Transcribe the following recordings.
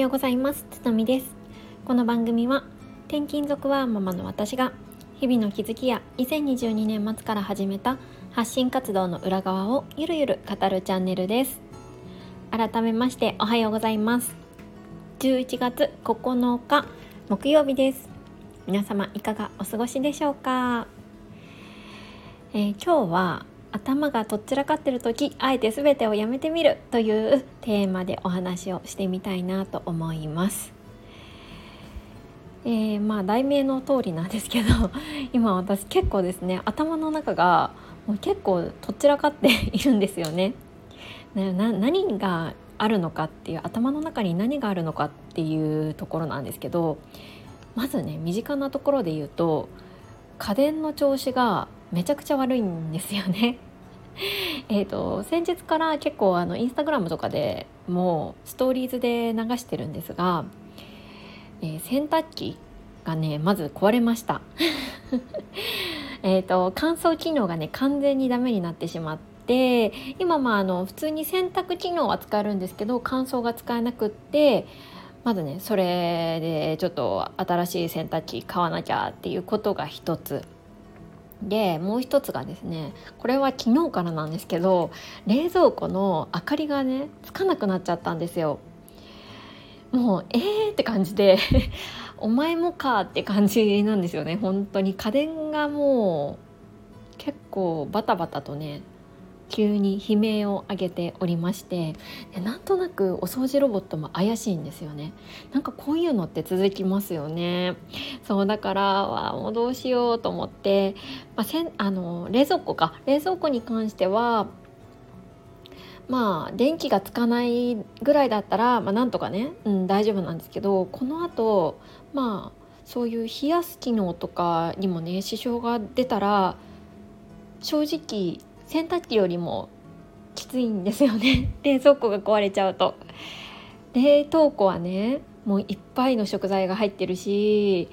ようございます。つとみです。この番組は転勤族ワーママの私が日々の気づきや2022年末から始めた発信活動の裏側をゆるゆる語るチャンネルです。改めましておはようございます。11月9日木曜日です。皆様いかがお過ごしでしょうか。今日は頭がとっちらかってる時、あえて全てをやめてみるというテーマでお話をしてみたいなと思います。題名の通りなんですけど、今私結構ですね、頭の中がもう結構とっちらかっているんですよね。何があるのかっていう、頭の中に何があるのかっていうところなんですけど、まずね、身近なところで言うと家電の調子がめちゃくちゃ悪いんですよね。先日から結構インスタグラムとかでもうストーリーズで流してるんですが、洗濯機がねまず壊れました乾燥機能がね完全にダメになってしまって、今普通に洗濯機能は使えるんですけど乾燥が使えなくって、まずねそれでちょっと新しい洗濯機買わなきゃっていうことが一つで、もう一つがですね、これは昨日からなんですけど、冷蔵庫の明かりがねつかなくなっちゃったんですよ。もうって感じでお前もかって感じなんですよね。本当に家電がもう結構バタバタとね急に悲鳴を上げておりまして、でなんとなくお掃除ロボットも怪しいんですよね。なんかこういうのって続きますよね。そうだからもうどうしようと思って、冷蔵庫に関しては電気がつかないぐらいだったら、なんとかね、大丈夫なんですけど、この後そういう冷やす機能とかにもね支障が出たら正直洗濯機よりもきついんですよね冷蔵庫が壊れちゃうと。冷凍庫はねもういっぱいの食材が入ってるし、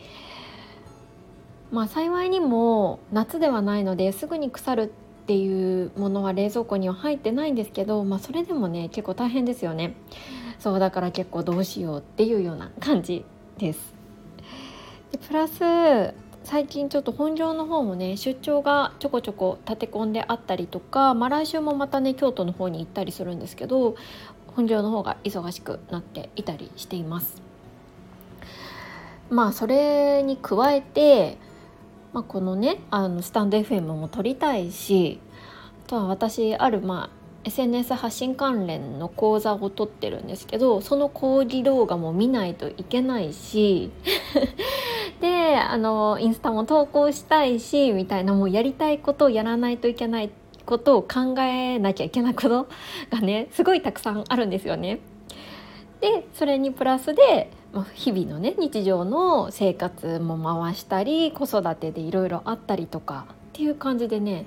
幸いにも夏ではないのですぐに腐るっていうものは冷蔵庫には入ってないんですけど、それでもね結構大変ですよね。そうだから結構どうしようっていうような感じです。でプラス最近ちょっと本業の方もね出張がちょこちょこ立て込んであったりとか、来週もまたね京都の方に行ったりするんですけど、本業の方が忙しくなっていたりしています。それに加えて、このねスタンド FM も撮りたいし、あとは私あるSNS 発信関連の講座を撮ってるんですけど、その講義動画も見ないといけないしでインスタも投稿したいしみたいな、もうやりたいことをやらないといけないことを考えなきゃいけないことがねすごいたくさんあるんですよね。でそれにプラスで、日々のね日常の生活も回したり子育てでいろいろあったりとかっていう感じでね、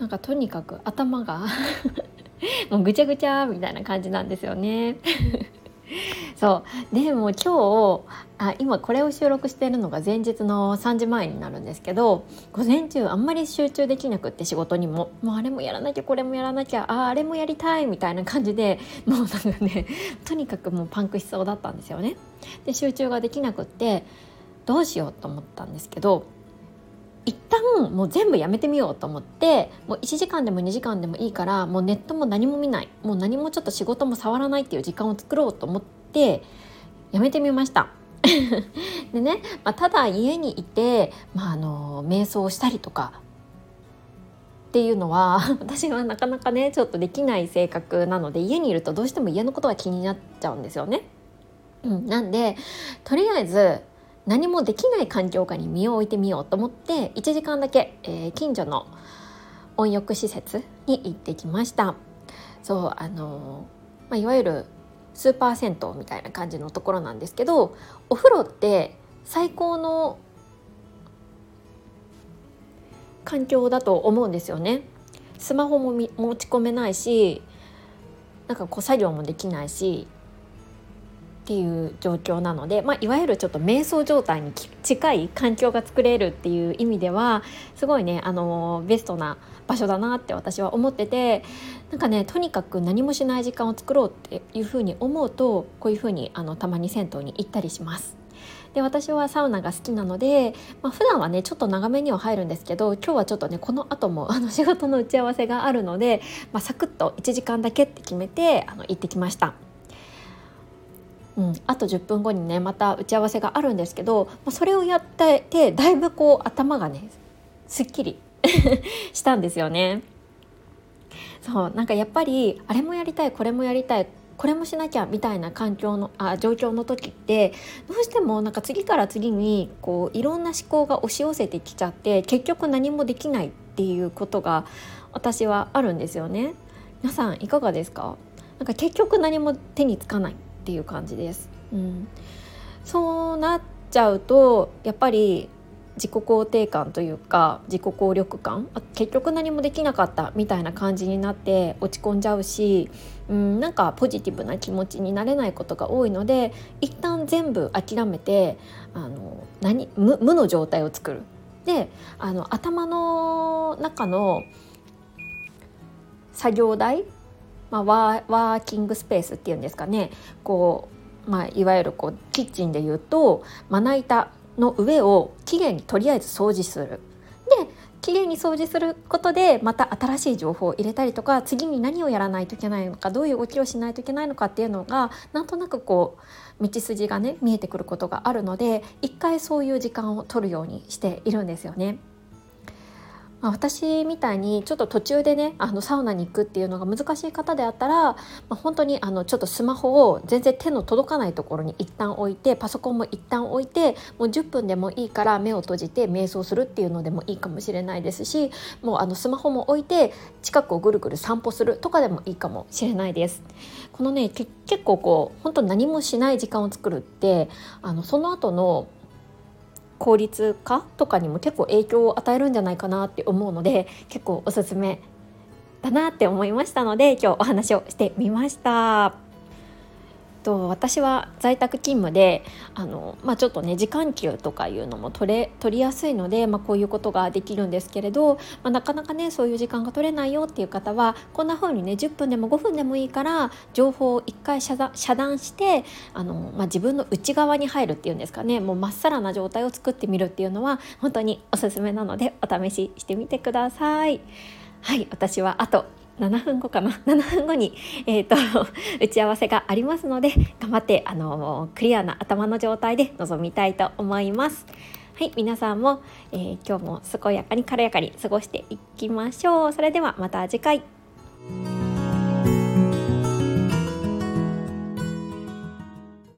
なんかとにかく頭がもうぐちゃぐちゃみたいな感じなんですよねそうでも今日今これを収録しているのが前日の3時前になるんですけど、午前中あんまり集中できなくって、仕事にもあれもやらなきゃこれもやらなきゃあれもやりたいみたいな感じで、もうなんかねとにかくもうパンクしそうだったんですよね。で集中ができなくってどうしようと思ったんですけど、一旦もう全部やめてみようと思って、もう1時間でも2時間でもいいから、もうネットも何も見ない、もう何もちょっと仕事も触らないっていう時間を作ろうと思ってやめてみましたでね、ただ家にいて、瞑想をしたりとかっていうのは私はなかなかねちょっとできない性格なので、家にいるとどうしても家のことが気になっちゃうんですよね、なんでとりあえず何もできない環境下に身を置いてみようと思って、1時間だけ、近所の温浴施設に行ってきました。そういわゆるスーパー銭湯みたいな感じのところなんですけど、お風呂って最高の環境だと思うんですよね。スマホも持ち込めないし、なんかこう作業もできないしっていう状況なので、いわゆるちょっと瞑想状態に近い環境が作れるっていう意味ではすごいね、ベストな場所だなって私は思ってて、なんかね、とにかく何もしない時間を作ろうっていうふうに思うと、こういうふうにたまに銭湯に行ったりします。で、私はサウナが好きなので、普段はねちょっと長めには入るんですけど、今日はちょっとねこの後も仕事の打ち合わせがあるので、サクッと1時間だけって決めて行ってきました。あと10分後にねまた打ち合わせがあるんですけど、それをやっててだいぶこう頭がねすっきりしたんですよね。そう、なんかやっぱりあれもやりたいこれもやりたいこれもしなきゃみたいな状況の時ってどうしてもなんか次から次にこういろんな思考が押し寄せてきちゃって、結局何もできないっていうことが私はあるんですよね。皆さんいかがですか？なんか結局何も手につかないっていう感じです、そうなっちゃうとやっぱり自己肯定感というか自己効力感、結局何もできなかったみたいな感じになって落ち込んじゃうし、なんかポジティブな気持ちになれないことが多いので、一旦全部諦めて無の状態を作る。で、頭の中の作業台、ワーキングスペースっていうんですかね、こう、いわゆるこうキッチンでいうとまな板の上をきれいにとりあえず掃除する。で、きれいに掃除することでまた新しい情報を入れたりとか、次に何をやらないといけないのか、どういう動きをしないといけないのかっていうのがなんとなくこう道筋がね見えてくることがあるので、一回そういう時間を取るようにしているんですよね。私みたいにちょっと途中でねサウナに行くっていうのが難しい方であったら、本当にちょっとスマホを全然手の届かないところに一旦置いて、パソコンも一旦置いて、もう10分でもいいから目を閉じて瞑想するっていうのでもいいかもしれないですし、もうスマホも置いて近くをぐるぐる散歩するとかでもいいかもしれないです。このね結構こう本当何もしない時間を作るってその後の効率化とかにも結構影響を与えるんじゃないかなって思うので、結構おすすめだなって思いましたので、今日お話をしてみました。私は在宅勤務でちょっとね時間給とかいうのも取りやすいので、こういうことができるんですけれど、なかなかねそういう時間が取れないよっていう方は、こんな風にね10分でも5分でもいいから情報を一回遮断して自分の内側に入るっていうんですかね、もうまっさらな状態を作ってみるっていうのは本当におすすめなので、お試ししてみてください。はい、私はあと7分後に、打ち合わせがありますので、頑張ってクリアな頭の状態で臨みたいと思います。はい、皆さんも、今日も健やかに軽やかに過ごしていきましょう。それではまた次回。